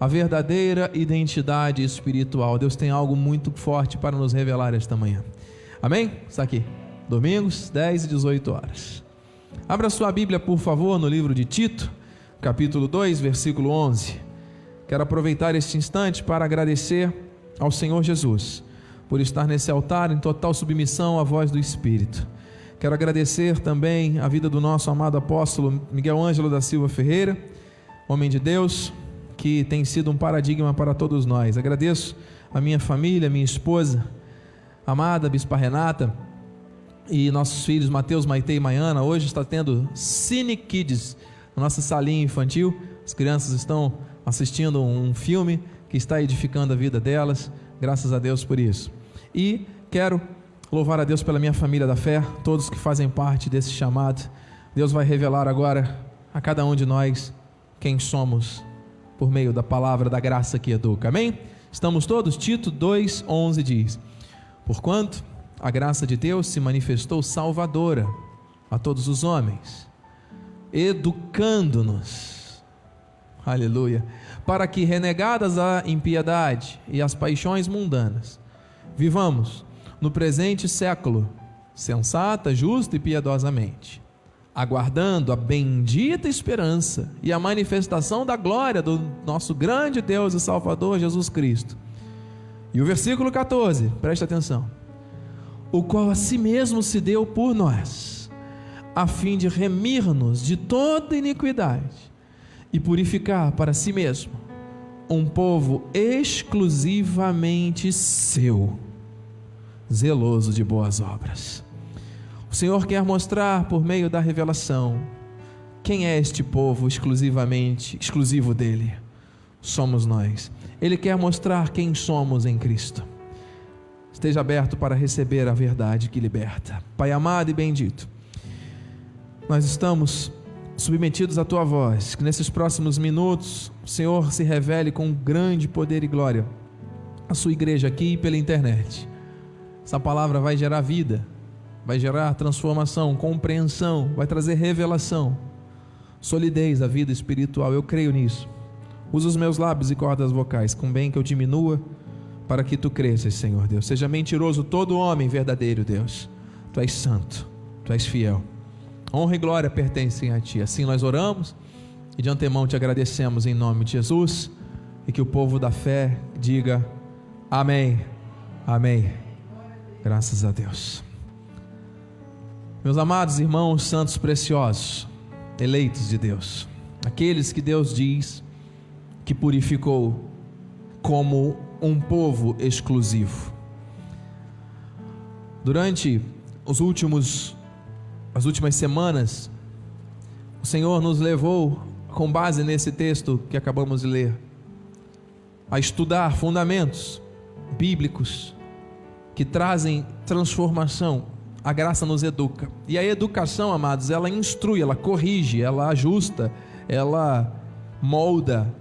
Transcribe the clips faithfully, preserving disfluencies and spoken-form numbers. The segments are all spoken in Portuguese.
a verdadeira identidade espiritual. Deus tem algo muito forte para nos revelar esta manhã. Amém? Está aqui, domingos, dez e dezoito horas. Abra sua Bíblia, por favor, no livro de Tito, capítulo dois, versículo onze. Quero aproveitar este instante para agradecer ao Senhor Jesus por estar nesse altar em total submissão à voz do Espírito. Quero agradecer também a vida do nosso amado apóstolo Miguel Ângelo da Silva Ferreira, homem de Deus, que tem sido um paradigma para todos nós. Agradeço a minha família, minha esposa, amada bispa Renata, e nossos filhos Mateus, Maitê e Maiana. Hoje está tendo Cine Kids, a nossa salinha infantil. As crianças estão assistindo um filme que está edificando a vida delas. Graças a Deus por isso. E quero louvar a Deus pela minha família da fé, todos que fazem parte desse chamado. Deus vai revelar agora a cada um de nós quem somos por meio da palavra da graça que educa. Amém? Estamos todos? Tito dois, onze diz: porquanto a graça de Deus se manifestou salvadora a todos os homens, educando-nos, aleluia, para que, renegadas a impiedade e as paixões mundanas, vivamos no presente século, sensata, justa e piedosamente, aguardando a bendita esperança e a manifestação da glória do nosso grande Deus e Salvador Jesus Cristo. E o versículo quatorze, presta atenção: o qual a si mesmo se deu por nós, a fim de remir-nos de toda iniquidade e purificar para si mesmo um povo exclusivamente seu, zeloso de boas obras. O Senhor quer mostrar por meio da revelação quem é este povo exclusivamente, exclusivo dele. Somos nós. Ele quer mostrar quem somos em Cristo. Esteja aberto para receber a verdade que liberta. Pai amado e bendito, nós estamos submetidos à Tua voz, que nesses próximos minutos o Senhor se revele com grande poder e glória à Sua igreja aqui e pela internet. Essa palavra vai gerar vida, vai gerar transformação, compreensão, vai trazer revelação, solidez à vida espiritual. Eu creio nisso. Usa os meus lábios e cordas vocais, convém que eu diminua, para que Tu cresças, Senhor Deus. Seja mentiroso todo homem verdadeiro, Deus. Tu és santo, Tu és fiel. Honra e glória pertencem a Ti. Assim nós oramos e de antemão Te agradecemos em nome de Jesus, e que o povo da fé diga amém, amém. Graças a Deus. Meus amados irmãos, santos preciosos, eleitos de Deus, aqueles que Deus diz que purificou como um povo exclusivo. Durante os últimos, as últimas semanas, o Senhor nos levou, com base nesse texto que acabamos de ler, a estudar fundamentos bíblicos que trazem transformação. A graça nos educa. E a educação, amados, ela instrui, ela corrige, ela ajusta, ela molda.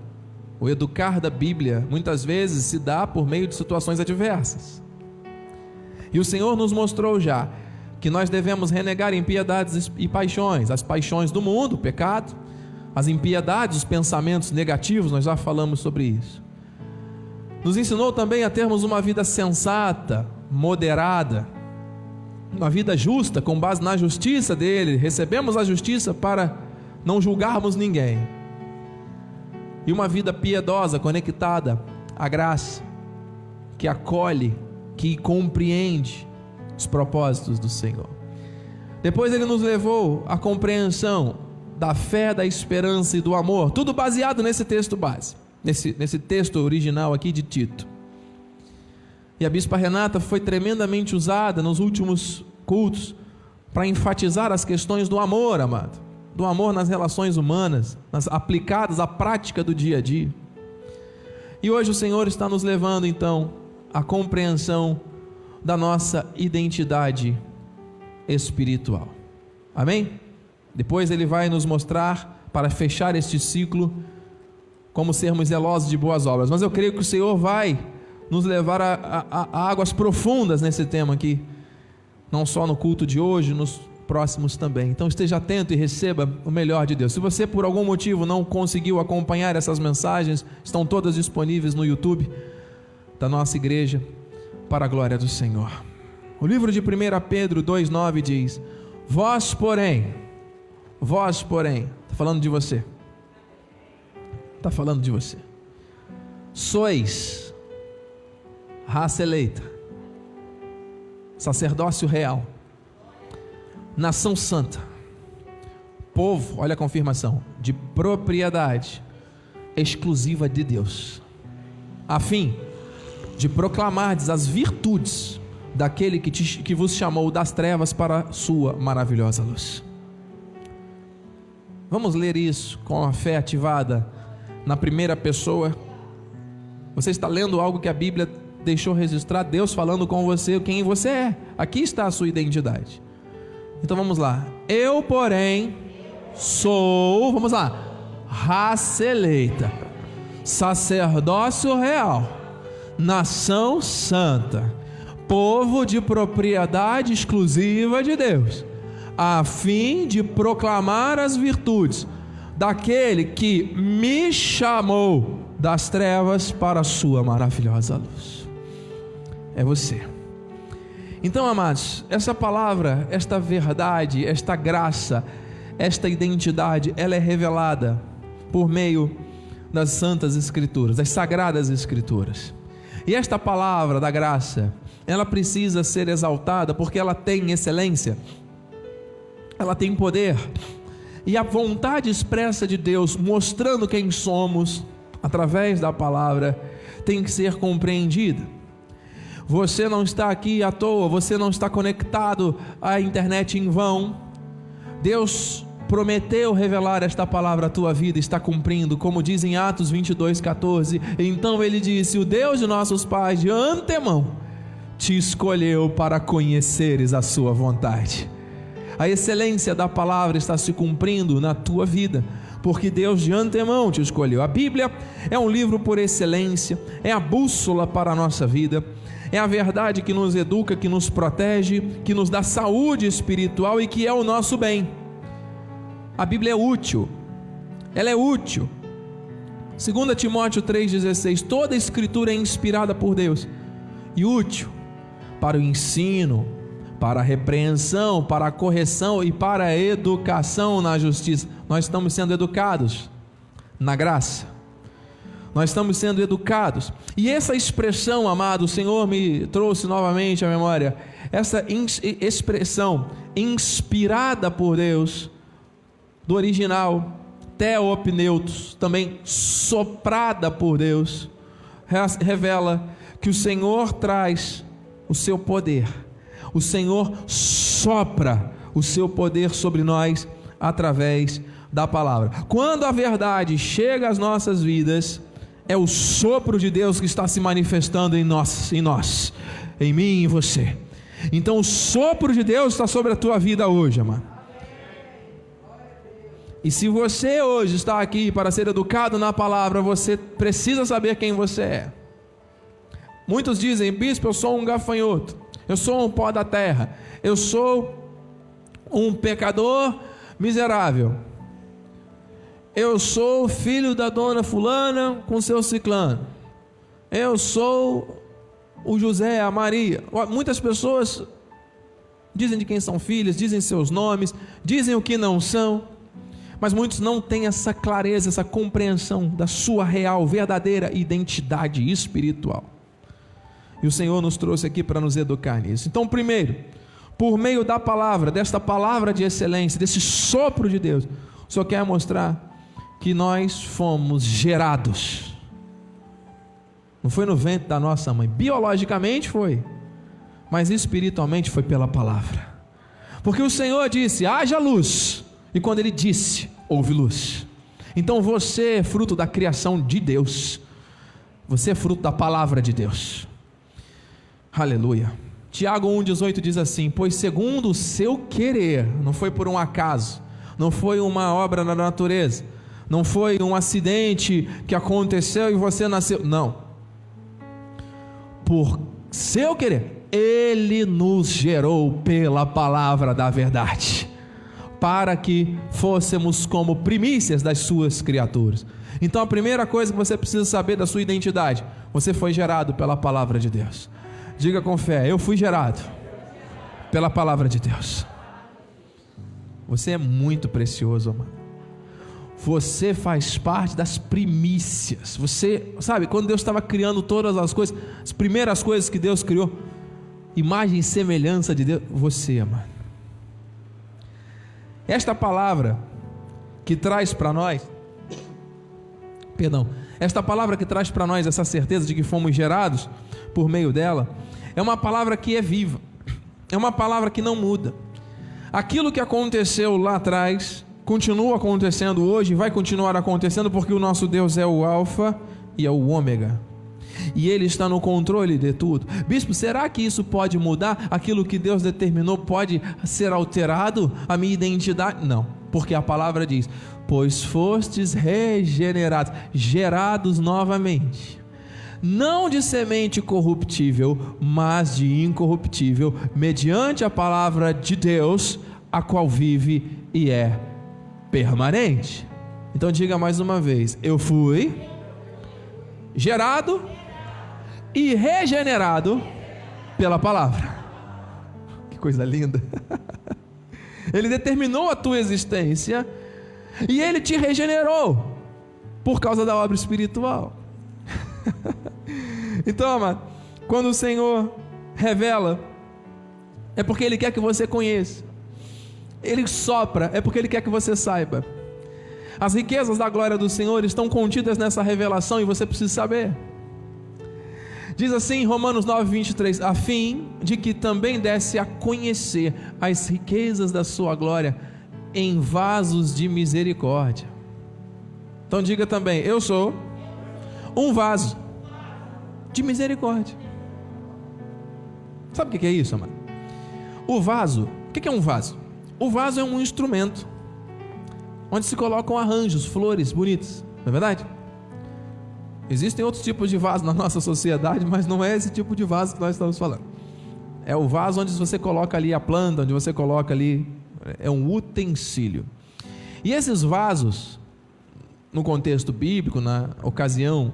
O educar da Bíblia muitas vezes se dá por meio de situações adversas. E o Senhor nos mostrou já que nós devemos renegar impiedades e paixões, as paixões do mundo, o pecado, as impiedades, os pensamentos negativos, nós já falamos sobre isso. Nos ensinou também a termos uma vida sensata, moderada, uma vida justa, com base na justiça dele. Recebemos a justiça para não julgarmos ninguém. E uma vida piedosa, conectada à graça, que acolhe, que compreende os propósitos do Senhor. Depois ele nos levou à compreensão da fé, da esperança e do amor, tudo baseado nesse texto base, nesse, nesse texto original aqui de Tito. E a bispa Renata foi tremendamente usada nos últimos cultos para enfatizar as questões do amor, amado, do amor nas relações humanas, nas aplicadas à prática do dia a dia. E hoje o Senhor está nos levando então à compreensão da nossa identidade espiritual. Amém? Depois ele vai nos mostrar, para fechar este ciclo, como sermos zelosos de boas obras. Mas eu creio que o Senhor vai nos levar a, a, a águas profundas nesse tema aqui, não só no culto de hoje, nos próximos também. Então esteja atento e receba o melhor de Deus. Se você por algum motivo não conseguiu acompanhar essas mensagens, estão todas disponíveis no YouTube da nossa igreja, para a glória do Senhor. O livro de primeira Pedro dois, nove diz: Vós porém, vós porém, está falando de você, está falando de você, sois raça eleita, sacerdócio real, nação santa, povo, olha a confirmação, de propriedade exclusiva de Deus, a fim de proclamardes as virtudes daquele que, te, que vos chamou das trevas para a sua maravilhosa luz. Vamos ler isso com a fé ativada na primeira pessoa. Você está lendo algo que a Bíblia deixou registrar, Deus falando com você quem você é. Aqui está a sua identidade. Então vamos lá. Eu, porém, sou, vamos lá, raça eleita, sacerdócio real, nação santa, povo de propriedade exclusiva de Deus, a fim de proclamar as virtudes daquele que me chamou das trevas para a sua maravilhosa luz. É você. Então, amados, essa palavra, esta verdade, esta graça, esta identidade, ela é revelada por meio das Santas Escrituras, das Sagradas Escrituras. E esta palavra da graça, ela precisa ser exaltada porque ela tem excelência, ela tem poder. E a vontade expressa de Deus, mostrando quem somos através da palavra, tem que ser compreendida. Você não está aqui à toa, você não está conectado à internet em vão. Deus prometeu revelar esta palavra à tua vida, está cumprindo, como diz em Atos vinte e dois, quatorze. Então ele disse: o Deus de nossos pais de antemão te escolheu para conheceres a sua vontade. A excelência da palavra está se cumprindo na tua vida, porque Deus de antemão te escolheu. A Bíblia é um livro por excelência, é a bússola para a nossa vida, é a verdade que nos educa, que nos protege, que nos dá saúde espiritual e que é o nosso bem. A Bíblia é útil, ela é útil. Segunda Timóteo três, dezesseis, toda a escritura é inspirada por Deus e útil para o ensino, para a repreensão, para a correção e para a educação na justiça. Nós estamos sendo educados na graça, nós estamos sendo educados. E essa expressão, amado, o Senhor me trouxe novamente à memória, essa ins- expressão inspirada por Deus, do original teopneutos, também soprada por Deus, revela que o Senhor traz o seu poder, o Senhor sopra o seu poder sobre nós através da palavra. Quando a verdade chega às nossas vidas, é o sopro de Deus que está se manifestando em nós, em nós, em mim e em você. Então o sopro de Deus está sobre a tua vida hoje, amado. E se você hoje está aqui para ser educado na palavra, você precisa saber quem você é. Muitos dizem: bispo, eu sou um gafanhoto, eu sou um pó da terra, eu sou um pecador miserável, eu sou filho da dona fulana com seu ciclano, eu sou o José, a Maria. Muitas pessoas dizem de quem são filhas, dizem seus nomes, dizem o que não são. Mas muitos não têm essa clareza, essa compreensão da sua real, verdadeira identidade espiritual. E o Senhor nos trouxe aqui para nos educar nisso. Então, primeiro, por meio da palavra, desta palavra de excelência, desse sopro de Deus, o Senhor quer mostrar que nós fomos gerados. Não foi no ventre da nossa mãe, biologicamente foi, mas espiritualmente foi pela palavra. Porque o Senhor disse: haja luz. E quando ele disse, houve luz. Então você é fruto da criação de Deus, você é fruto da palavra de Deus. Aleluia. Tiago um, dezoito diz assim: pois segundo o seu querer, não foi por um acaso, não foi uma obra da natureza, não foi um acidente que aconteceu e você nasceu, não, por seu querer, Ele nos gerou pela palavra da verdade, para que fôssemos como primícias das suas criaturas. Então a primeira coisa que você precisa saber da sua identidade: você foi gerado pela palavra de Deus. Diga com fé: eu fui gerado pela palavra de Deus. Você é muito precioso, amado. Você faz parte das primícias. Você, sabe, quando Deus estava criando todas as coisas, as primeiras coisas que Deus criou, imagem e semelhança de Deus, você, amado. Esta palavra que traz para nós, perdão, esta palavra que traz para nós essa certeza de que fomos gerados por meio dela, é uma palavra que é viva, é uma palavra que não muda. Aquilo que aconteceu lá atrás continua acontecendo hoje, vai continuar acontecendo, porque o nosso Deus é o Alfa e é o Ômega, e Ele está no controle de tudo. Bispo, será que isso pode mudar? Aquilo que Deus determinou pode ser alterado? A minha identidade? Não, porque a palavra diz: pois fostes regenerados, gerados novamente, não de semente corruptível, mas de incorruptível, mediante a palavra de Deus, a qual vive e é permanente. Então diga mais uma vez: eu fui gerado e regenerado pela palavra. Que coisa linda! Ele determinou a tua existência e Ele te regenerou por causa da obra espiritual. Então, amado, quando o Senhor revela, é porque Ele quer que você conheça. Ele sopra, é porque Ele quer que você saiba. As riquezas da glória do Senhor estão contidas nessa revelação, e você precisa saber. Diz assim em Romanos nove, vinte e três: a fim de que também desse a conhecer as riquezas da sua glória em vasos de misericórdia. Então diga também: eu sou um vaso de misericórdia. Sabe o que é isso, amado? O vaso, o que é um vaso? O vaso é um instrumento onde se colocam arranjos, flores bonitas, não é verdade? Existem outros tipos de vaso na nossa sociedade, mas não é esse tipo de vaso que nós estamos falando. É o vaso onde você coloca ali a planta, onde você coloca ali, é um utensílio. E esses vasos, no contexto bíblico, na ocasião,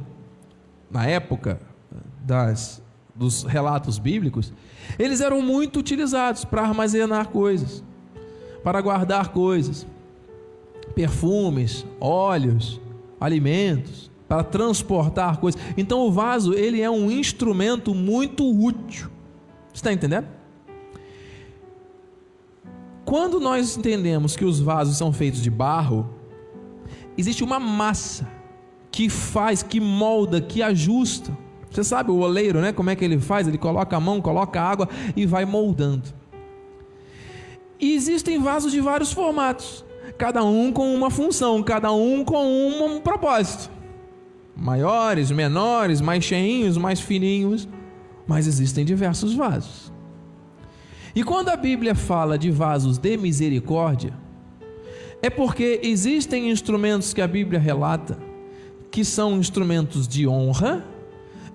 na época das, dos relatos bíblicos, eles eram muito utilizados para armazenar coisas, para guardar coisas, perfumes, óleos, alimentos, para transportar coisas. Então o vaso, ele é um instrumento muito útil. Você está entendendo? Quando nós entendemos que os vasos são feitos de barro, existe uma massa que faz, que molda, que ajusta. Você sabe o oleiro, né? Como é que ele faz? Ele coloca a mão, coloca a água e vai moldando. E existem vasos de vários formatos, cada um com uma função, cada um com um propósito. Maiores, menores, mais cheinhos, mais fininhos, mas existem diversos vasos. E quando a Bíblia fala de vasos de misericórdia, é porque existem instrumentos que a Bíblia relata que são instrumentos de honra,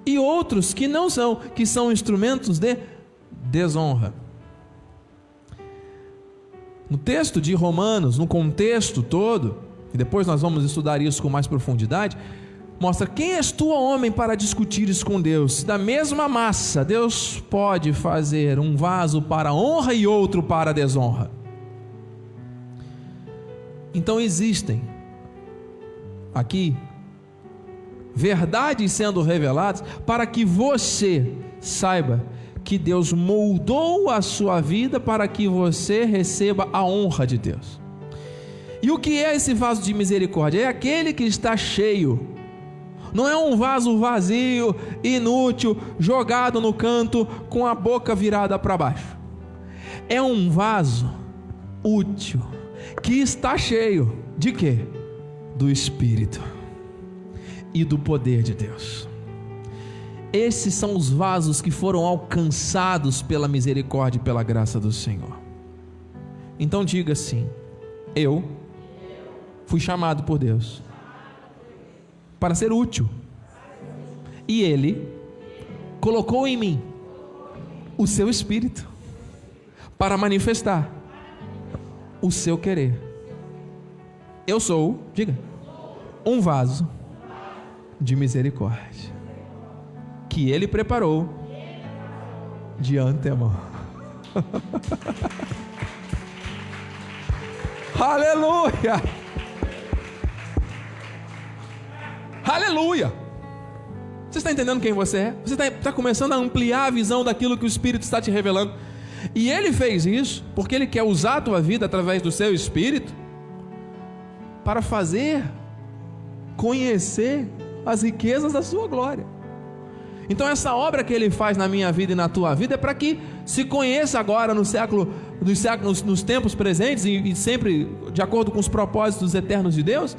e outros que não são, que são instrumentos de desonra. No texto de Romanos, no contexto todo, e depois nós vamos estudar isso com mais profundidade, mostra: quem és tu, homem, para discutires com Deus? Se da mesma massa Deus pode fazer um vaso para honra e outro para desonra. Então existem aqui verdades sendo reveladas para que você saiba que Deus moldou a sua vida para que você receba a honra de Deus. E o que é esse vaso de misericórdia? É aquele que está cheio. Não é um vaso vazio, inútil, jogado no canto, com a boca virada para baixo. É um vaso útil, que está cheio de quê? Do Espírito e do poder de Deus. Esses são os vasos que foram alcançados pela misericórdia e pela graça do Senhor. Então diga assim: eu fui chamado por Deus para ser útil, e Ele colocou em mim o seu espírito para manifestar o seu querer. Eu sou, diga, um vaso de misericórdia que ele preparou de antemão. Aleluia! Aleluia! Você está entendendo quem você é? Você está, está começando a ampliar a visão daquilo que o Espírito está te revelando. E Ele fez isso porque Ele quer usar a tua vida através do seu Espírito para fazer conhecer as riquezas da sua glória. Então essa obra que Ele faz na minha vida e na tua vida é para que se conheça agora no século, nos, séculos, nos tempos presentes e, e sempre de acordo com os propósitos eternos de Deus,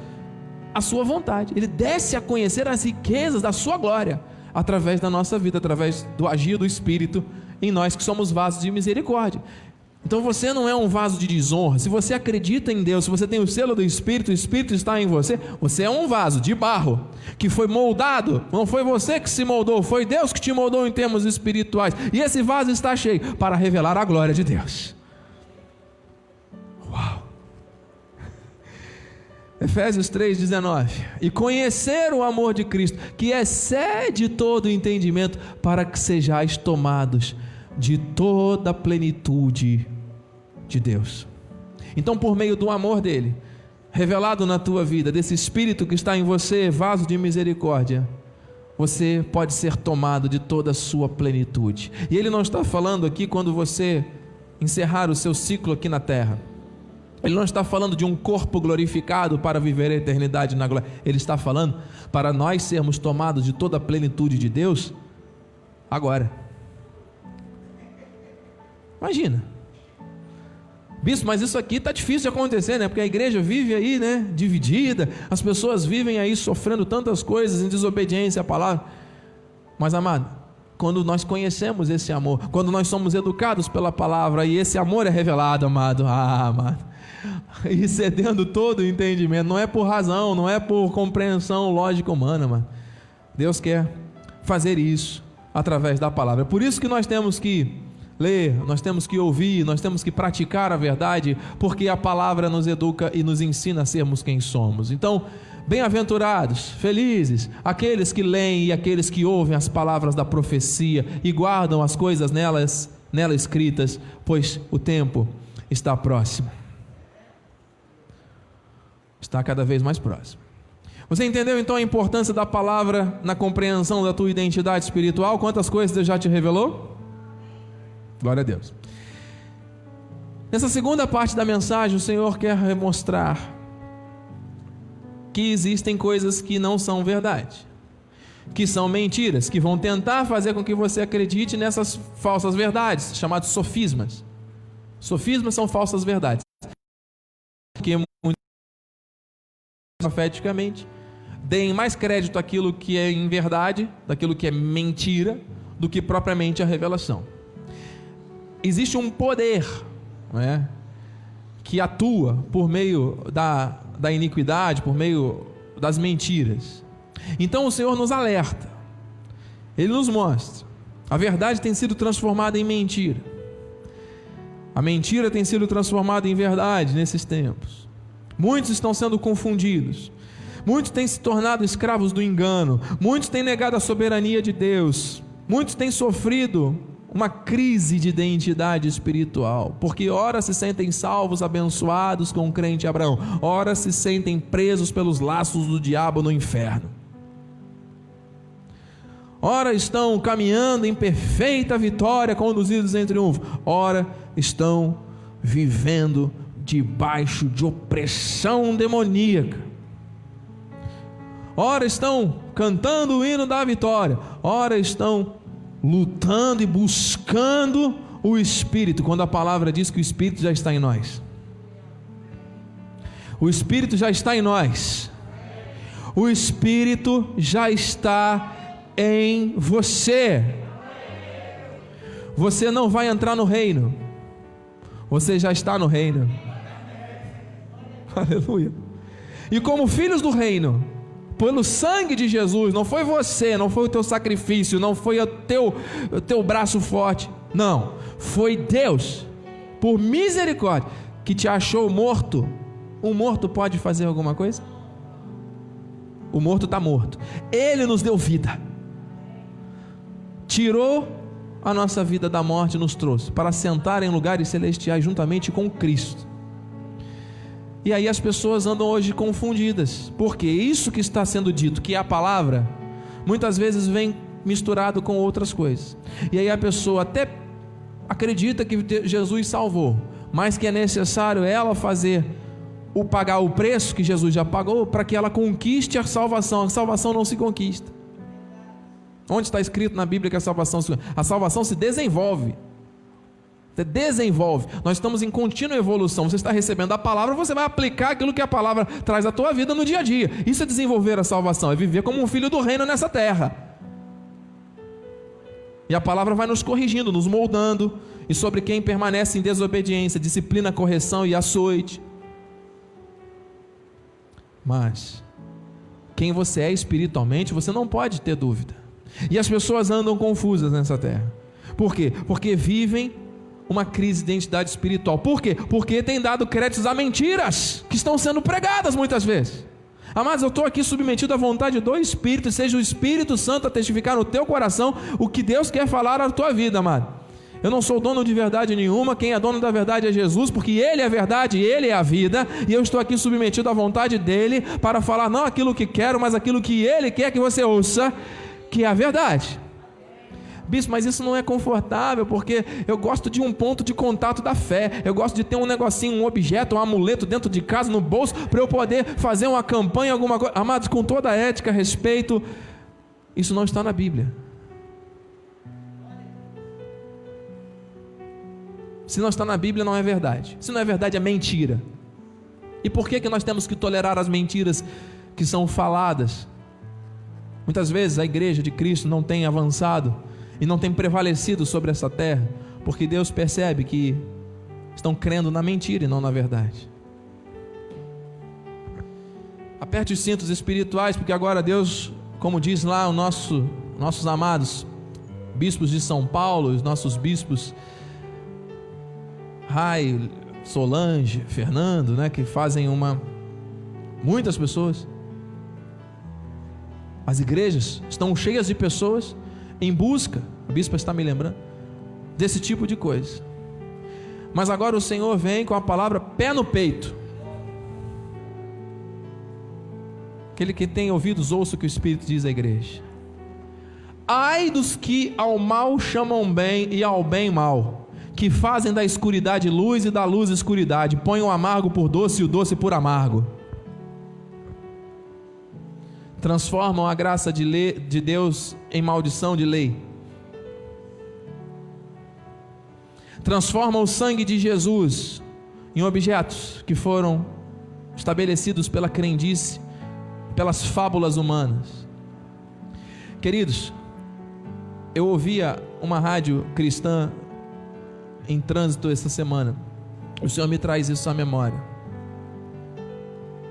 a sua vontade. Ele desce a conhecer as riquezas da sua glória através da nossa vida, através do agir do Espírito em nós que somos vasos de misericórdia. Então você não é um vaso de desonra. Se você acredita em Deus, se você tem o selo do Espírito, o Espírito está em você, você é um vaso de barro que foi moldado. Não foi você que se moldou, foi Deus que te moldou em termos espirituais. E esse vaso está cheio para revelar a glória de Deus. Uau! Efésios três, dezenove. E conhecer o amor de Cristo, que excede todo o entendimento, para que sejais tomados de toda a plenitude de Deus. Então, por meio do amor dele, revelado na tua vida, desse Espírito que está em você, vaso de misericórdia, você pode ser tomado de toda a sua plenitude. E ele não está falando aqui quando você encerrar o seu ciclo aqui na terra. Ele não está falando de um corpo glorificado para viver a eternidade na glória. Ele está falando para nós sermos tomados de toda a plenitude de Deus agora. Imagina. Bispo, mas isso aqui está difícil de acontecer, né? Porque a igreja vive aí, né? Dividida. As pessoas vivem aí sofrendo tantas coisas em desobediência à palavra. Mas, amado, quando nós conhecemos esse amor, quando nós somos educados pela palavra e esse amor é revelado, amado. Ah, amado. E cedendo todo o entendimento. Não é por razão, não é por compreensão lógica humana, mano. Deus quer fazer isso através da palavra. É por isso que nós temos que ler, nós temos que ouvir, nós temos que praticar a verdade, porque a palavra nos educa e nos ensina a sermos quem somos. Então, bem-aventurados, felizes, aqueles que leem e aqueles que ouvem as palavras da profecia e guardam as coisas nelas, nela escritas, pois o tempo está próximo. Está cada vez mais próximo. Você entendeu então a importância da palavra na compreensão da tua identidade espiritual? Quantas coisas Deus já te revelou? Glória a Deus. Nessa segunda parte da mensagem, o Senhor quer mostrar que existem coisas que não são verdade, que são mentiras, que vão tentar fazer com que você acredite nessas falsas verdades, chamadas sofismas. Sofismas são falsas verdades. Porque profeticamente, deem mais crédito àquilo que é em verdade, daquilo que é mentira, do que propriamente a revelação. Existe um poder, né, que atua por meio da, da iniquidade, por meio das mentiras. Então o Senhor nos alerta, Ele nos mostra, a verdade tem sido transformada em mentira, a mentira tem sido transformada em verdade nesses tempos. Muitos estão sendo confundidos. Muitos têm se tornado escravos do engano. Muitos têm negado a soberania de Deus. Muitos têm sofrido uma crise de identidade espiritual. Porque ora se sentem salvos, abençoados com o crente Abraão. Ora se sentem presos pelos laços do diabo no inferno. Ora estão caminhando em perfeita vitória, conduzidos em triunfo. Ora estão vivendo debaixo de opressão demoníaca. Ora estão cantando o hino da vitória, ora estão lutando e buscando o Espírito, quando a palavra diz que o Espírito já está em nós. O Espírito já está em nós. O Espírito já está em você. Você não vai entrar no reino. Você já está no reino. Aleluia. E como filhos do reino, pelo sangue de Jesus, não foi você, não foi o teu sacrifício, não foi o teu, o teu braço forte, Não, foi Deus, por misericórdia, que te achou morto. Um morto pode fazer alguma coisa? O morto está morto. Ele nos deu vida, tirou a nossa vida da morte e nos trouxe para sentar em lugares celestiais juntamente com Cristo. E aí as pessoas andam hoje confundidas, porque isso que está sendo dito, que é a palavra, muitas vezes vem misturado com outras coisas. E aí a pessoa até acredita que Jesus salvou, mas que é necessário ela fazer o pagar o preço que Jesus já pagou para que ela conquiste a salvação. A salvação não se conquista. Onde está escrito na Bíblia que a salvação se, a salvação se desenvolve? Você desenvolve. Nós estamos em contínua evolução. Você está recebendo a palavra, você vai aplicar aquilo que a palavra traz à tua vida no dia a dia. Isso é desenvolver a salvação, é viver como um filho do reino nessa terra. E a palavra vai nos corrigindo, nos moldando. E sobre quem permanece em desobediência, disciplina, correção e açoite. Mas quem você é espiritualmente, você não pode ter dúvida. E as pessoas andam confusas nessa terra. Por quê? Porque vivem uma crise de identidade espiritual. Por quê? Porque tem dado créditos a mentiras que estão sendo pregadas muitas vezes. Amados, eu estou aqui submetido à vontade do Espírito, seja o Espírito Santo a testificar no teu coração o que Deus quer falar à tua vida, amado. Eu não sou dono de verdade nenhuma, quem é dono da verdade é Jesus, porque Ele é a verdade, Ele é a vida, e eu estou aqui submetido à vontade dEle para falar não aquilo que quero, mas aquilo que Ele quer que você ouça, que é a verdade. Bispo, mas isso não é confortável, porque eu gosto de um ponto de contato da fé, eu gosto de ter um negocinho, um objeto, um amuleto dentro de casa, no bolso, para eu poder fazer uma campanha, alguma coisa. Amados, com toda a ética, respeito, isso não está na Bíblia. Se não está na Bíblia, não é verdade. Se não é verdade, é mentira. E por que que nós temos que tolerar as mentiras que são faladas? Muitas vezes a igreja de Cristo não tem avançado e não tem prevalecido sobre essa terra, porque Deus percebe que estão crendo na mentira e não na verdade. Aperte os cintos espirituais, porque agora Deus, como diz lá o nosso, nossos amados bispos de São Paulo, os nossos bispos Rai, Solange, Fernando, né, que fazem uma... muitas pessoas. As igrejas estão cheias de pessoas em busca, a bispa está me lembrando, desse tipo de coisa. Mas agora o Senhor vem com a palavra pé no peito. Aquele que tem ouvidos, ouça o que o Espírito diz à igreja. Ai dos que ao mal chamam bem e ao bem mal, que fazem da escuridade luz e da luz escuridade, põem o amargo por doce e o doce por amargo, transformam a graça de, lei, de Deus em maldição de lei, transformam o sangue de Jesus em objetos que foram estabelecidos pela crendice, pelas fábulas humanas. Queridos, eu ouvia uma rádio cristã em trânsito essa semana. O Senhor me traz isso à memória,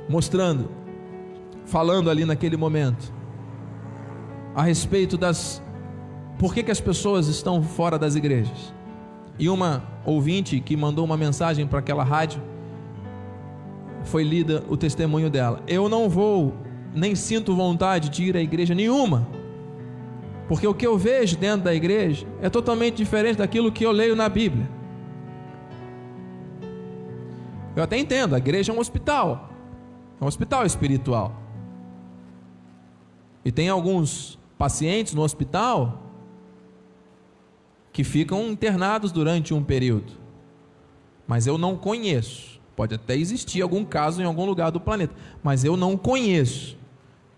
mostrando, falando ali naquele momento, a respeito das, por que que as pessoas estão fora das igrejas. E uma ouvinte que mandou uma mensagem para aquela rádio, foi lida o testemunho dela. Eu não vou, nem sinto vontade de ir à igreja nenhuma, porque o que eu vejo dentro da igreja é totalmente diferente daquilo que eu leio na Bíblia. Eu até entendo, a igreja é um hospital, é um hospital espiritual. E tem alguns pacientes no hospital que ficam internados durante um período. Mas eu não conheço, pode até existir algum caso em algum lugar do planeta, mas eu não conheço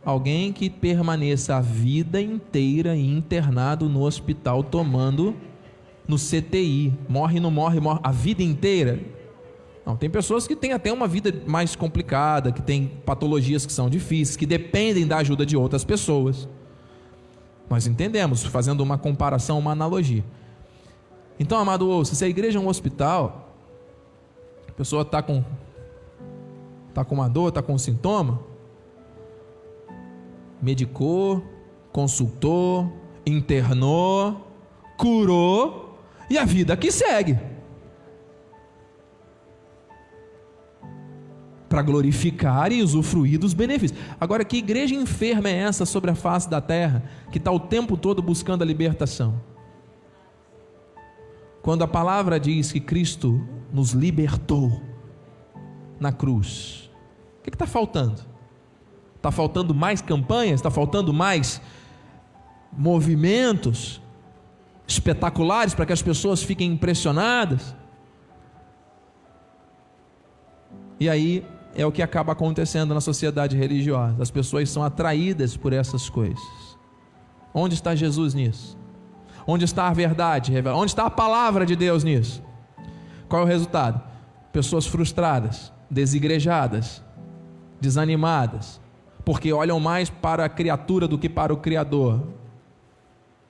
alguém que permaneça a vida inteira internado no hospital, tomando no C T I, morre, não morre, morre, a vida inteira. Não, tem pessoas que têm até uma vida mais complicada, que têm patologias que são difíceis, que dependem da ajuda de outras pessoas. Nós entendemos, fazendo uma comparação, uma analogia. Então, amado, ouça, se a igreja é um hospital, a pessoa está com, tá com uma dor, está com um sintoma, medicou, consultou, internou, curou, e a vida que segue, para glorificar e usufruir dos benefícios. Agora, que igreja enferma é essa sobre a face da terra, que está o tempo todo buscando a libertação? Quando a palavra diz que Cristo nos libertou na cruz, o que está faltando? Está faltando mais campanhas? Está faltando mais movimentos espetaculares para que as pessoas fiquem impressionadas? E aí é o que acaba acontecendo na sociedade religiosa. As pessoas são atraídas por essas coisas. Onde está Jesus nisso? Onde está a verdade revelada? Onde está a palavra de Deus nisso? Qual é o resultado? Pessoas frustradas, desigrejadas, desanimadas, porque olham mais para a criatura do que para o Criador.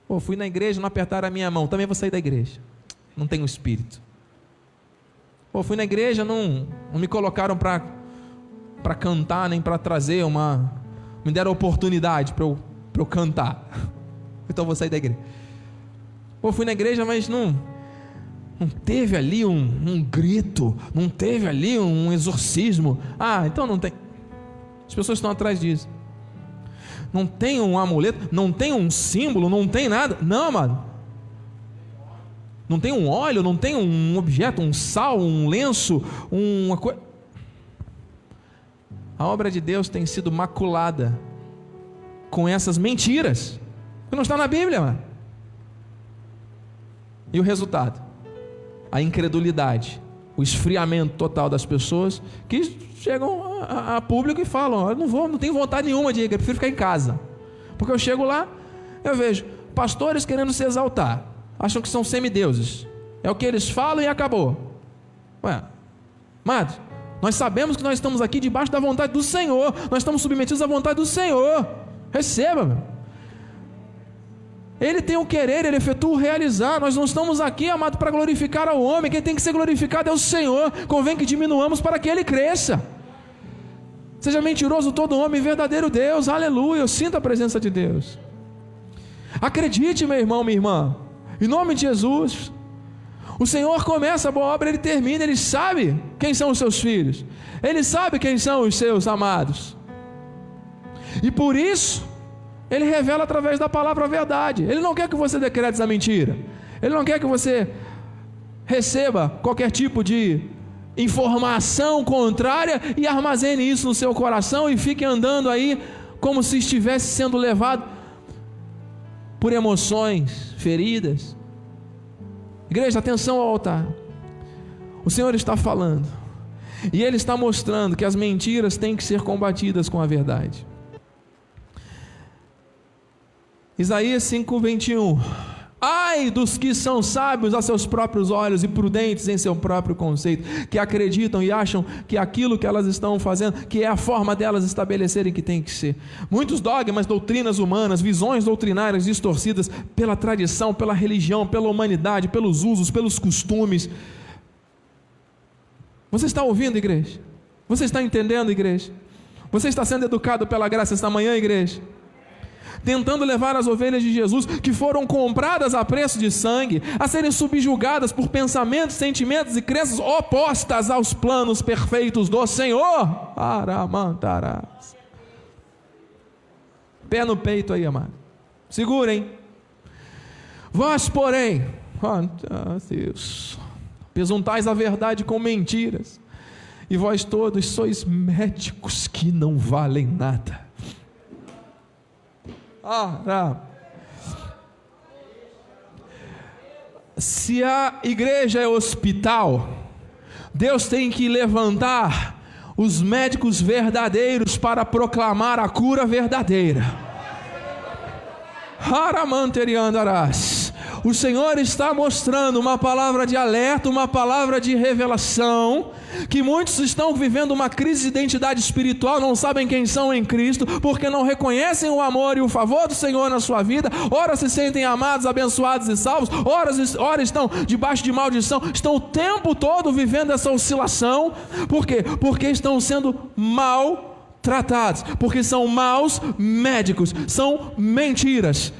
Pô, fui na igreja, não apertaram a minha mão, também vou sair da igreja, não tenho espírito. Pô, fui na igreja, não, não me colocaram para cantar, nem para trazer uma... me deram oportunidade para eu, eu cantar, então vou sair da igreja. Pô, fui na igreja, mas não, não teve ali um, um grito, não teve ali um exorcismo. Ah, então não tem. As pessoas estão atrás disso. Não tem um amuleto, não tem um símbolo, não tem nada. Não, mano. Não tem um óleo, não tem um objeto, um sal, um lenço, uma coisa. A obra de Deus tem sido maculada com essas mentiras, que não está na Bíblia, mano. E o resultado? A incredulidade, o esfriamento total das pessoas, que chegam a, a público e falam: eu não vou, não tenho vontade nenhuma de ir, eu prefiro ficar em casa. Porque eu chego lá, eu vejo pastores querendo se exaltar, acham que são semideuses, é o que eles falam e acabou. Ué, amado, nós sabemos que nós estamos aqui debaixo da vontade do Senhor, nós estamos submetidos à vontade do Senhor, receba, meu. Ele tem o querer, ele efetua o realizar. Nós não estamos aqui, amado, para glorificar ao homem. Quem tem que ser glorificado é o Senhor. Convém que diminuamos para que ele cresça. Seja mentiroso todo homem, verdadeiro Deus, aleluia. Eu sinto a presença de Deus. Acredite, meu irmão, minha irmã, em nome de Jesus. O Senhor começa a boa obra, Ele termina. Ele sabe quem são os seus filhos, Ele sabe quem são os seus amados, e por isso Ele revela através da palavra a verdade. Ele não quer que você decrete a mentira, Ele não quer que você receba qualquer tipo de informação contrária e armazene isso no seu coração e fique andando aí como se estivesse sendo levado por emoções feridas. Igreja, atenção ao altar. O Senhor está falando, e Ele está mostrando que as mentiras têm que ser combatidas com a verdade. Isaías cinco, vinte e um. Ai dos que são sábios a seus próprios olhos e prudentes em seu próprio conceito, que acreditam e acham que aquilo que elas estão fazendo, que é a forma delas estabelecerem que tem que ser. Muitos dogmas, doutrinas humanas, visões doutrinárias distorcidas pela tradição, pela religião, pela humanidade, pelos usos, pelos costumes. Você está ouvindo, igreja? Você está entendendo, igreja? Você está sendo educado pela graça esta manhã, igreja? Tentando levar as ovelhas de Jesus, que foram compradas a preço de sangue, a serem subjugadas por pensamentos, sentimentos e crenças opostas aos planos perfeitos do Senhor. Aramantarás. Pé no peito aí, amado. Segurem. Vós, porém, oh, Deus, pesuntais a verdade com mentiras, e vós todos sois médicos que não valem nada. Ah, se a igreja é hospital, Deus tem que levantar os médicos verdadeiros para proclamar a cura verdadeira. O Senhor está mostrando uma palavra de alerta, uma palavra de revelação, que muitos estão vivendo uma crise de identidade espiritual, não sabem quem são em Cristo, porque não reconhecem o amor e o favor do Senhor na sua vida. Ora se sentem amados, abençoados e salvos, ora, ora estão debaixo de maldição, estão o tempo todo vivendo essa oscilação. Por quê? Porque estão sendo maltratados, porque são maus médicos, são mentiras.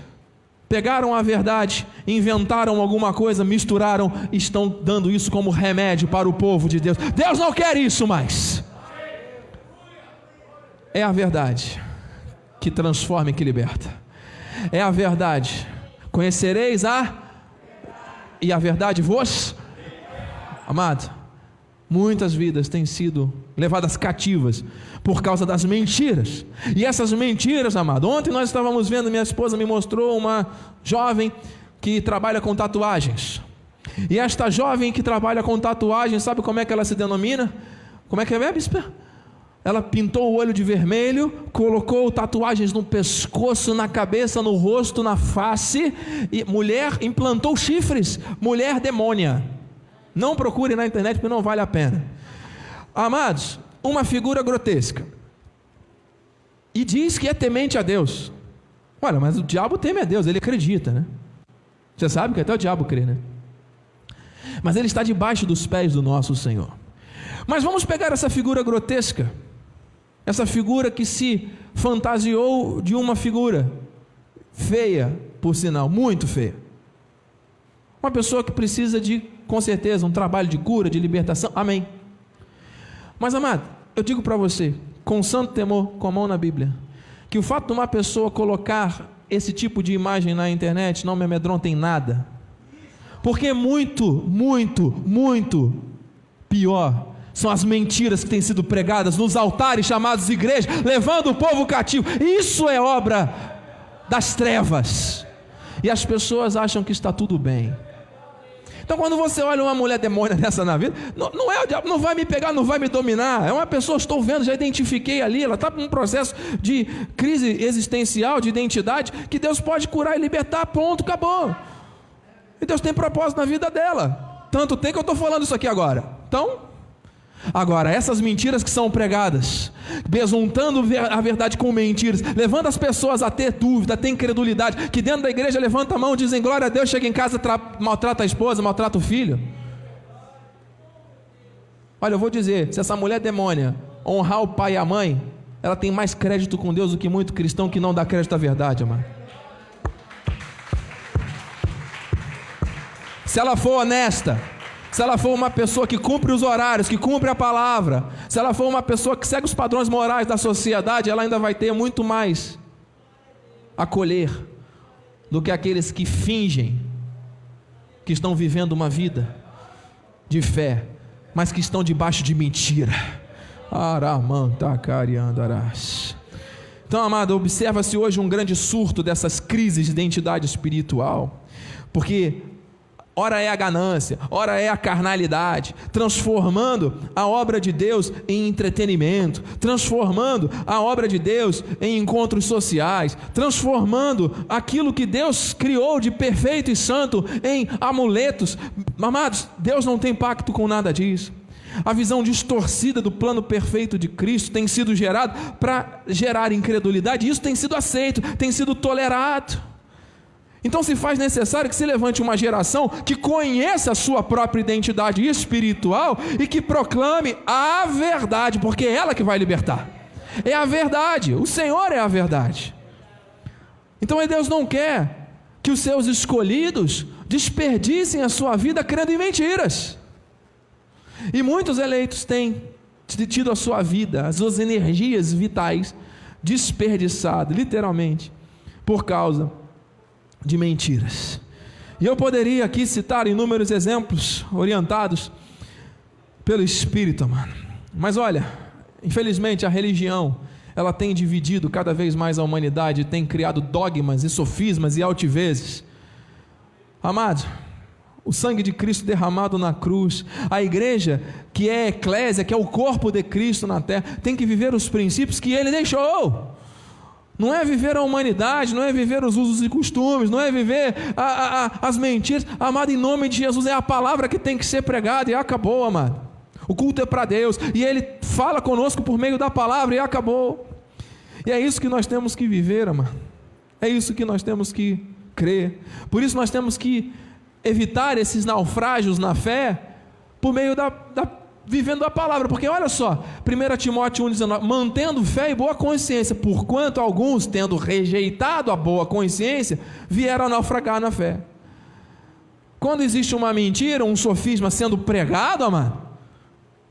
pegaram a verdade, inventaram alguma coisa, misturaram, estão dando isso como remédio para o povo de Deus. Deus não quer isso mais. É a verdade que transforma e que liberta. É a verdade. Conhecereis a e a verdade vos, amado. Muitas vidas têm sido levadas cativas por causa das mentiras. E essas mentiras, amado, ontem nós estávamos vendo, minha esposa me mostrou uma jovem que trabalha com tatuagens. E esta jovem que trabalha com tatuagens, sabe como é que ela se denomina? Como é que é, bispo? Ela pintou o olho de vermelho, colocou tatuagens no pescoço, na cabeça, no rosto, na face. E mulher, implantou chifres, mulher demônia. Não procure na internet, porque não vale a pena. Amados, uma figura grotesca. E diz que é temente a Deus. Olha, mas o diabo teme a Deus, ele acredita, né? Você sabe que até o diabo crê, né? Mas ele está debaixo dos pés do nosso Senhor. Mas vamos pegar essa figura grotesca, essa figura que se fantasiou de uma figura feia, por sinal, muito feia. Uma pessoa que precisa de, com certeza, um trabalho de cura, de libertação, amém. Mas, amado, eu digo para você, com santo temor, com a mão na Bíblia, que o fato de uma pessoa colocar esse tipo de imagem na internet não me amedronta em nada, porque muito, muito, muito pior são as mentiras que têm sido pregadas nos altares chamados igreja, levando o povo cativo. Isso é obra das trevas. E as pessoas acham que está tudo bem. Então, quando você olha uma mulher demônia dessa na vida, não, não é o diabo, não vai me pegar, não vai me dominar. É uma pessoa, estou vendo, já identifiquei ali, ela está com um processo de crise existencial, de identidade, que Deus pode curar e libertar, ponto, acabou. E Deus tem propósito na vida dela. Tanto tem que eu estou falando isso aqui agora. Então, agora, essas mentiras que são pregadas, besuntando a verdade com mentiras, levando as pessoas a ter dúvida, a ter incredulidade, que dentro da igreja levanta a mão, dizem glória a Deus, chega em casa, tra- maltrata a esposa, maltrata o filho. Olha, eu vou dizer, se essa mulher demônia honrar o pai e a mãe, ela tem mais crédito com Deus do que muito cristão que não dá crédito à verdade, amado. Se ela for honesta, se ela for uma pessoa que cumpre os horários, que cumpre a palavra, se ela for uma pessoa que segue os padrões morais da sociedade, ela ainda vai ter muito mais a colher do que aqueles que fingem que estão vivendo uma vida de fé, mas que estão debaixo de mentira. Então, amado, observa-se hoje um grande surto dessas crises de identidade espiritual, porque ora é a ganância, ora é a carnalidade, transformando a obra de Deus em entretenimento, transformando a obra de Deus em encontros sociais, transformando aquilo que Deus criou de perfeito e santo em amuletos. Amados, Deus não tem pacto com nada disso. A visão distorcida do plano perfeito de Cristo tem sido gerada para gerar incredulidade, e isso tem sido aceito, tem sido tolerado. Então se faz necessário que se levante uma geração que conheça a sua própria identidade espiritual e que proclame a verdade, porque é ela que vai libertar. É a verdade, o Senhor é a verdade. Então Deus não quer que os seus escolhidos desperdicem a sua vida crendo em mentiras. E muitos eleitos têm tido a sua vida, as suas energias vitais desperdiçadas, literalmente, por causa de mentiras. E eu poderia aqui citar inúmeros exemplos orientados pelo Espírito, mano. Mas olha, infelizmente a religião, ela tem dividido cada vez mais a humanidade, tem criado dogmas e sofismas e altivezes. Amado, o sangue de Cristo derramado na cruz, a igreja que é a eclésia, que é o corpo de Cristo na terra, tem que viver os princípios que ele deixou. Não é viver a humanidade, não é viver os usos e costumes, não é viver a, a, a, as mentiras. Amado, em nome de Jesus, é a palavra que tem que ser pregada e acabou, amado. O culto é para Deus e Ele fala conosco por meio da palavra e acabou. E é isso que nós temos que viver, amado. É isso que nós temos que crer. Por isso nós temos que evitar esses naufrágios na fé por meio da, da vivendo a palavra, porque olha só, primeira Timóteo um, dezenove, mantendo fé e boa consciência, porquanto alguns, tendo rejeitado a boa consciência, vieram a naufragar na fé. Quando existe uma mentira, um sofisma sendo pregado, amado,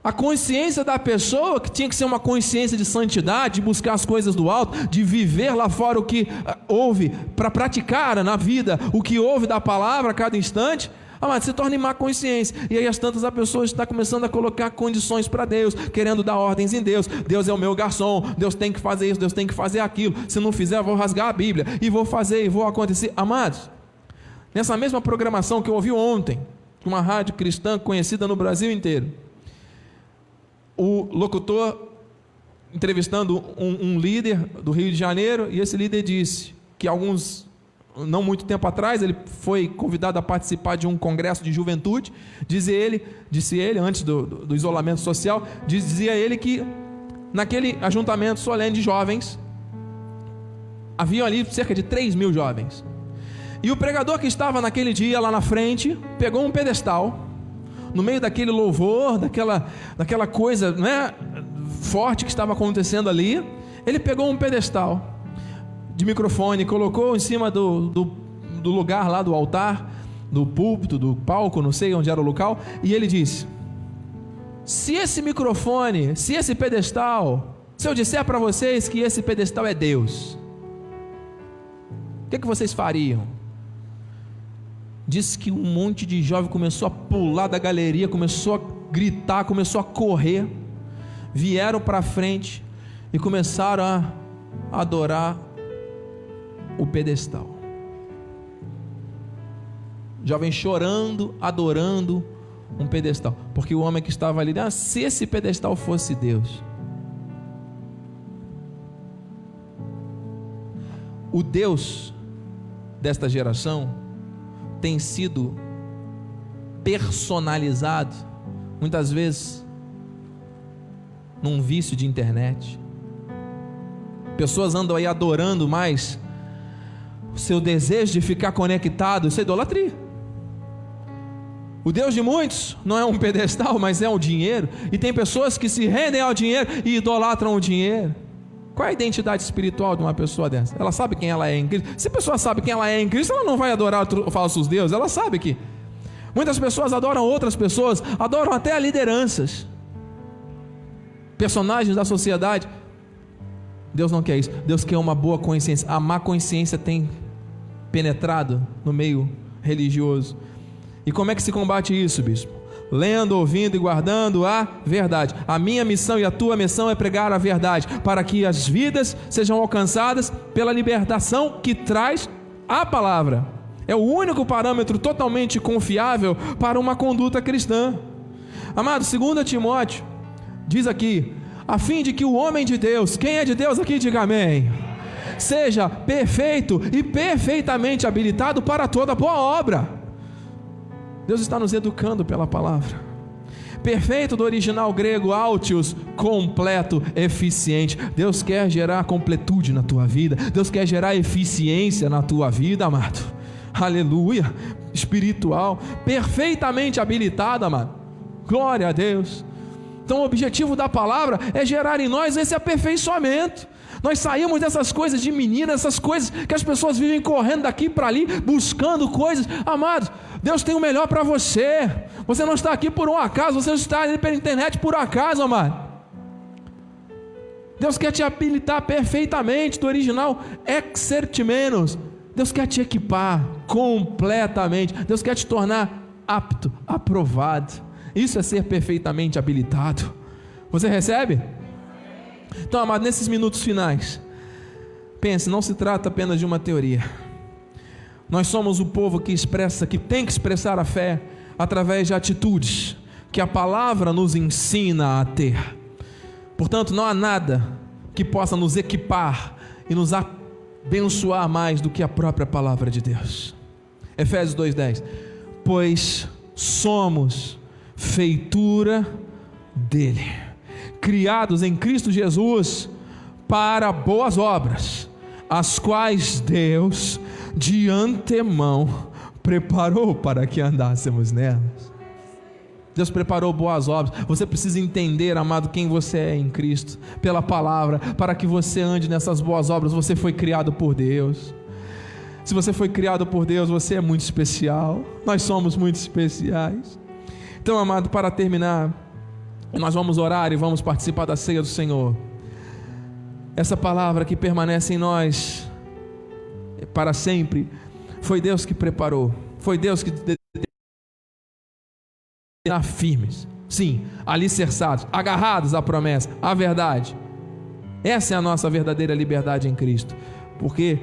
a consciência da pessoa, que tinha que ser uma consciência de santidade, de buscar as coisas do alto, de viver lá fora o que houve, para praticar na vida o que houve da palavra a cada instante, ah, mas se torna em má consciência, e aí as tantas a pessoa está começando a colocar condições para Deus, querendo dar ordens em Deus. Deus é o meu garçom, Deus tem que fazer isso, Deus tem que fazer aquilo, se não fizer eu vou rasgar a Bíblia, e vou fazer, e vou acontecer. Amados, nessa mesma programação que eu ouvi ontem, de uma rádio cristã conhecida no Brasil inteiro, o locutor entrevistando um, um líder do Rio de Janeiro, e esse líder disse que alguns... não muito tempo atrás, ele foi convidado a participar de um congresso de juventude. Diz ele, disse ele, antes do, do, do isolamento social, dizia ele que naquele ajuntamento solene de jovens, haviam ali cerca de três mil jovens. E o pregador que estava naquele dia lá na frente, pegou um pedestal, no meio daquele louvor, daquela, daquela coisa, né, forte que estava acontecendo ali, ele pegou um pedestal de microfone, colocou em cima do, do, do lugar lá do altar, do púlpito, do palco, não sei onde era o local, e ele disse: se esse microfone, se esse pedestal, se eu disser para vocês que esse pedestal é Deus, o que, que vocês fariam? Disse que um monte de jovem começou a pular da galeria, começou a gritar, começou a correr, vieram para frente e começaram a adorar o pedestal. Jovem chorando, adorando um pedestal, porque o homem que estava ali, ah, se esse pedestal fosse Deus. O Deus desta geração tem sido personalizado, muitas vezes, num vício de internet. Pessoas andam aí adorando mais o seu desejo de ficar conectado, isso é idolatria. O Deus de muitos não é um pedestal, mas é o dinheiro. E tem pessoas que se rendem ao dinheiro e idolatram o dinheiro. Qual é a identidade espiritual de uma pessoa dessa? Ela sabe quem ela é em Cristo. Se a pessoa sabe quem ela é em Cristo, ela não vai adorar falsos deuses. Ela sabe que muitas pessoas adoram outras pessoas, adoram até lideranças, personagens da sociedade. Deus não quer isso. Deus quer uma boa consciência. A má consciência tem penetrado no meio religioso. E como é que se combate isso, bispo? Lendo, ouvindo e guardando a verdade. A minha missão e a tua missão é pregar a verdade, para que as vidas sejam alcançadas pela libertação que traz a palavra. É o único parâmetro totalmente confiável para uma conduta cristã. Amado, segunda Timóteo diz aqui, a fim de que o homem de Deus, quem é de Deus aqui, diga amém, seja perfeito e perfeitamente habilitado para toda boa obra. Deus está nos educando pela palavra. Perfeito do original grego, autios, completo, eficiente. Deus quer gerar completude na tua vida, Deus quer gerar eficiência na tua vida, amado, aleluia, espiritual, perfeitamente habilitado, amado, glória a Deus. Então o objetivo da palavra é gerar em nós esse aperfeiçoamento. Nós saímos dessas coisas de menina, essas coisas que as pessoas vivem correndo daqui para ali, buscando coisas. Amados, Deus tem o melhor para você. Você não está aqui por um acaso, você não está ali pela internet por acaso, amado. Deus quer te habilitar perfeitamente, do original exertimenos. Deus quer te equipar completamente. Deus quer te tornar apto, aprovado. Isso é ser perfeitamente habilitado. Você recebe? Então, amado, nesses minutos finais, pense, não se trata apenas de uma teoria. Nós somos o povo que expressa, que tem que expressar a fé através de atitudes que a palavra nos ensina a ter. Portanto, não há nada que possa nos equipar e nos abençoar mais do que a própria palavra de Deus. Efésios dois, dez. Pois somos feitura dele, criados em Cristo Jesus para boas obras, as quais Deus de antemão preparou para que andássemos nelas. Deus preparou boas obras. Você precisa entender, amado, quem você é em Cristo, pela palavra, para que você ande nessas boas obras. Você foi criado por Deus. Se você foi criado por Deus, você é muito especial. Nós somos muito especiais. Então, amado, para terminar, nós vamos orar e vamos participar da ceia do Senhor. Essa palavra que permanece em nós para sempre, foi Deus que preparou, foi Deus que determinou firmes, sim, alicerçados, agarrados à promessa, à verdade. Essa é a nossa verdadeira liberdade em Cristo, porque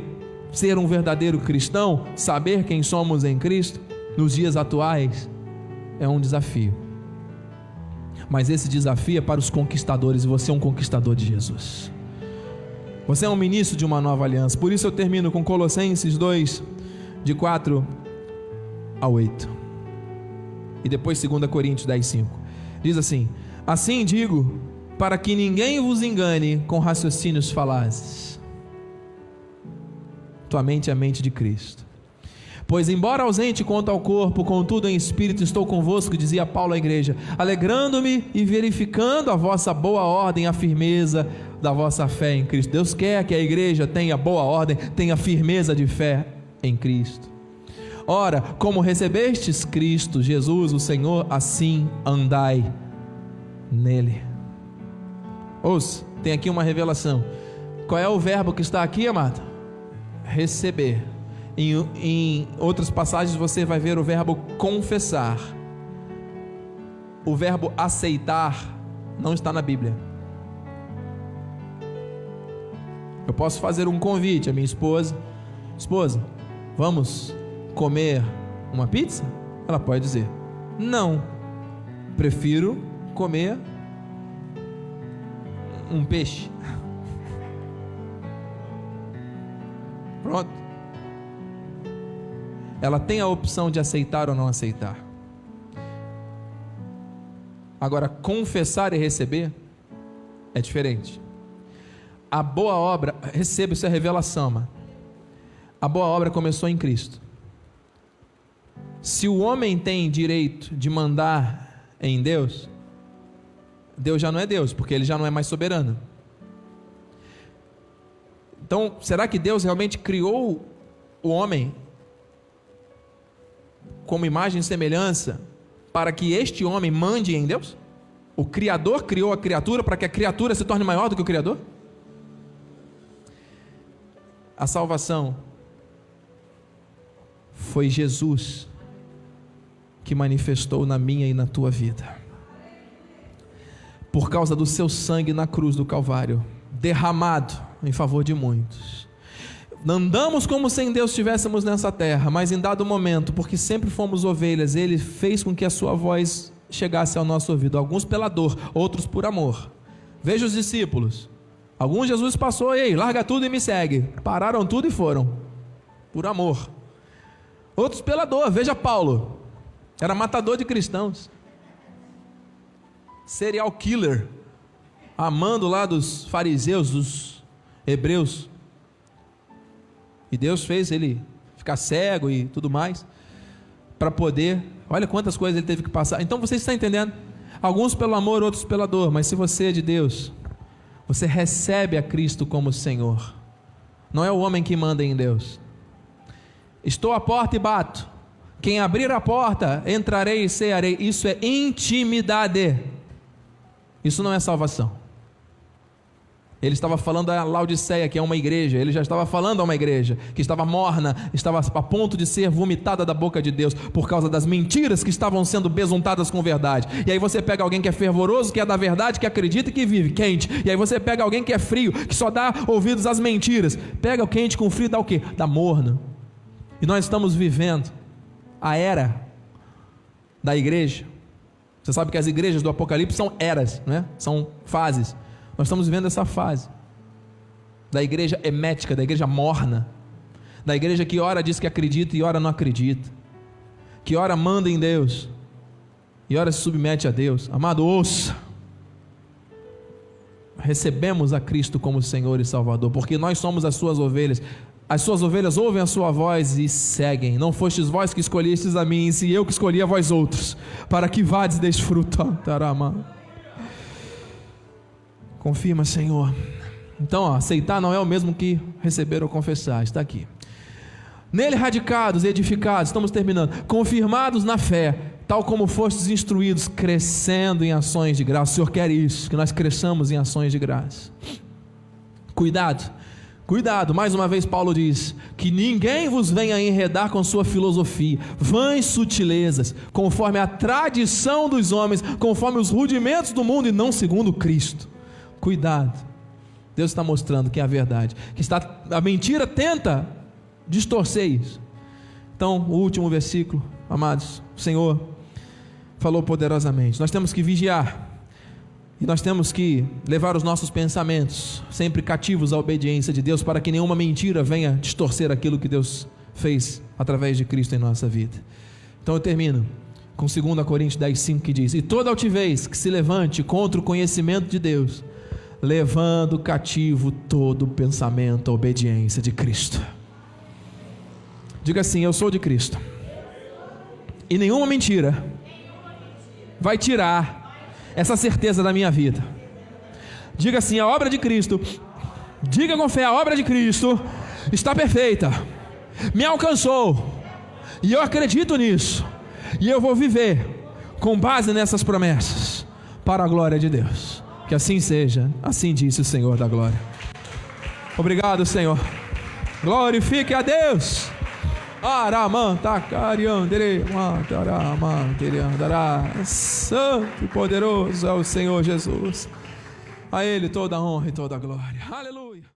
ser um verdadeiro cristão, saber quem somos em Cristo, nos dias atuais, é um desafio. Mas esse desafio é para os conquistadores, e você é um conquistador de Jesus. Você é um ministro de uma nova aliança. Por isso eu termino com Colossenses dois, de quatro a oito. E depois dois Coríntios dez, cinco. Diz assim: assim digo, para que ninguém vos engane com raciocínios falazes. Tua mente é a mente de Cristo. Pois embora ausente quanto ao corpo, contudo em espírito estou convosco, dizia Paulo à igreja, alegrando-me e verificando a vossa boa ordem, a firmeza da vossa fé em Cristo. Deus quer que a igreja tenha boa ordem, tenha firmeza de fé em Cristo. Ora, como recebestes Cristo Jesus, o Senhor, assim andai nele. Ouça, tem aqui uma revelação. Qual é o verbo que está aqui, amado? Receber. Em, em outras passagens você vai ver o verbo confessar. O verbo aceitar não está na Bíblia. Eu posso fazer um convite à minha esposa. Esposa, vamos comer uma pizza? Ela pode dizer, não, prefiro comer um peixe. Pronto. Ela tem a opção de aceitar ou não aceitar. Agora, confessar e receber é diferente. A boa obra, receba essa revelação, mano. A boa obra começou em Cristo. Se o homem tem direito de mandar em Deus, Deus já não é Deus, porque ele já não é mais soberano. Então, será que Deus realmente criou o homem como imagem e semelhança, para que este homem mande em Deus? O Criador criou a criatura para que a criatura se torne maior do que o Criador? A salvação foi Jesus que manifestou na minha e na tua vida. Por causa do seu sangue na cruz do Calvário, derramado em favor de muitos. Andamos como se em Deus estivéssemos nessa terra, mas em dado momento, porque sempre fomos ovelhas, Ele fez com que a sua voz chegasse ao nosso ouvido, alguns pela dor, outros por amor. Veja os discípulos, alguns Jesus passou, ei, larga tudo e me segue, pararam tudo e foram, por amor. Outros pela dor, veja Paulo, era matador de cristãos, serial killer, amando lá dos fariseus, dos hebreus. E Deus fez ele ficar cego e tudo mais, para poder, olha quantas coisas ele teve que passar. Então você está entendendo? Alguns pelo amor, outros pela dor. Mas se você é de Deus, você recebe a Cristo como Senhor. Não é o homem que manda em Deus. Estou à porta e bato. Quem abrir a porta, entrarei e cearei. Isso é intimidade. Isso não é salvação. Ele estava falando a Laodiceia, que é uma igreja. Ele já estava falando a uma igreja que estava morna, estava a ponto de ser vomitada da boca de Deus por causa das mentiras que estavam sendo besuntadas com verdade. E aí você pega alguém que é fervoroso, que é da verdade, que acredita e que vive quente. E aí você pega alguém que é frio, que só dá ouvidos às mentiras. Pega o quente com o frio, dá o quê? Dá morno. E nós estamos vivendo a era da igreja. Você sabe que as igrejas do Apocalipse são eras, né? São fases. Nós estamos vivendo essa fase da igreja hemética, da igreja morna, da igreja que ora diz que acredita e ora não acredita, que ora manda em Deus e ora se submete a Deus. Amado, ouça, recebemos a Cristo como Senhor e Salvador, porque nós somos as suas ovelhas. As suas ovelhas ouvem a sua voz e seguem. Não fostes vós que escolhestes a mim, e se eu que escolhi a vós outros, para que vades e deis fruto. Confirma, Senhor. Então, ó, aceitar não é o mesmo que receber ou confessar. Está aqui. Nele radicados e edificados, estamos terminando, confirmados na fé, tal como fostes instruídos, crescendo em ações de graça. O Senhor quer isso, que nós cresçamos em ações de graça. Cuidado. Cuidado, mais uma vez Paulo diz, que ninguém vos venha enredar com sua filosofia, vãs sutilezas, conforme a tradição dos homens, conforme os rudimentos do mundo e não segundo Cristo. Cuidado, Deus está mostrando que é a verdade, que está, a mentira tenta distorcer isso. Então, o último versículo, amados, o Senhor falou poderosamente, nós temos que vigiar. E nós temos que levar os nossos pensamentos sempre cativos à obediência de Deus, para que nenhuma mentira venha distorcer aquilo que Deus fez através de Cristo em nossa vida. Então eu termino com dois Coríntios dez, cinco, que diz: e toda altivez que se levante contra o conhecimento de Deus, levando cativo todo pensamento à obediência de Cristo. Diga assim: eu sou de Cristo, e nenhuma mentira vai tirar essa certeza da minha vida. Diga assim: a obra de Cristo, diga com fé, a obra de Cristo está perfeita, me alcançou, e eu acredito nisso, e eu vou viver com base nessas promessas, para a glória de Deus. Que assim seja, assim disse o Senhor da glória. Obrigado, Senhor. Glorifique a Deus. Santo e poderoso é o Senhor Jesus, a Ele toda a honra e toda a glória, aleluia.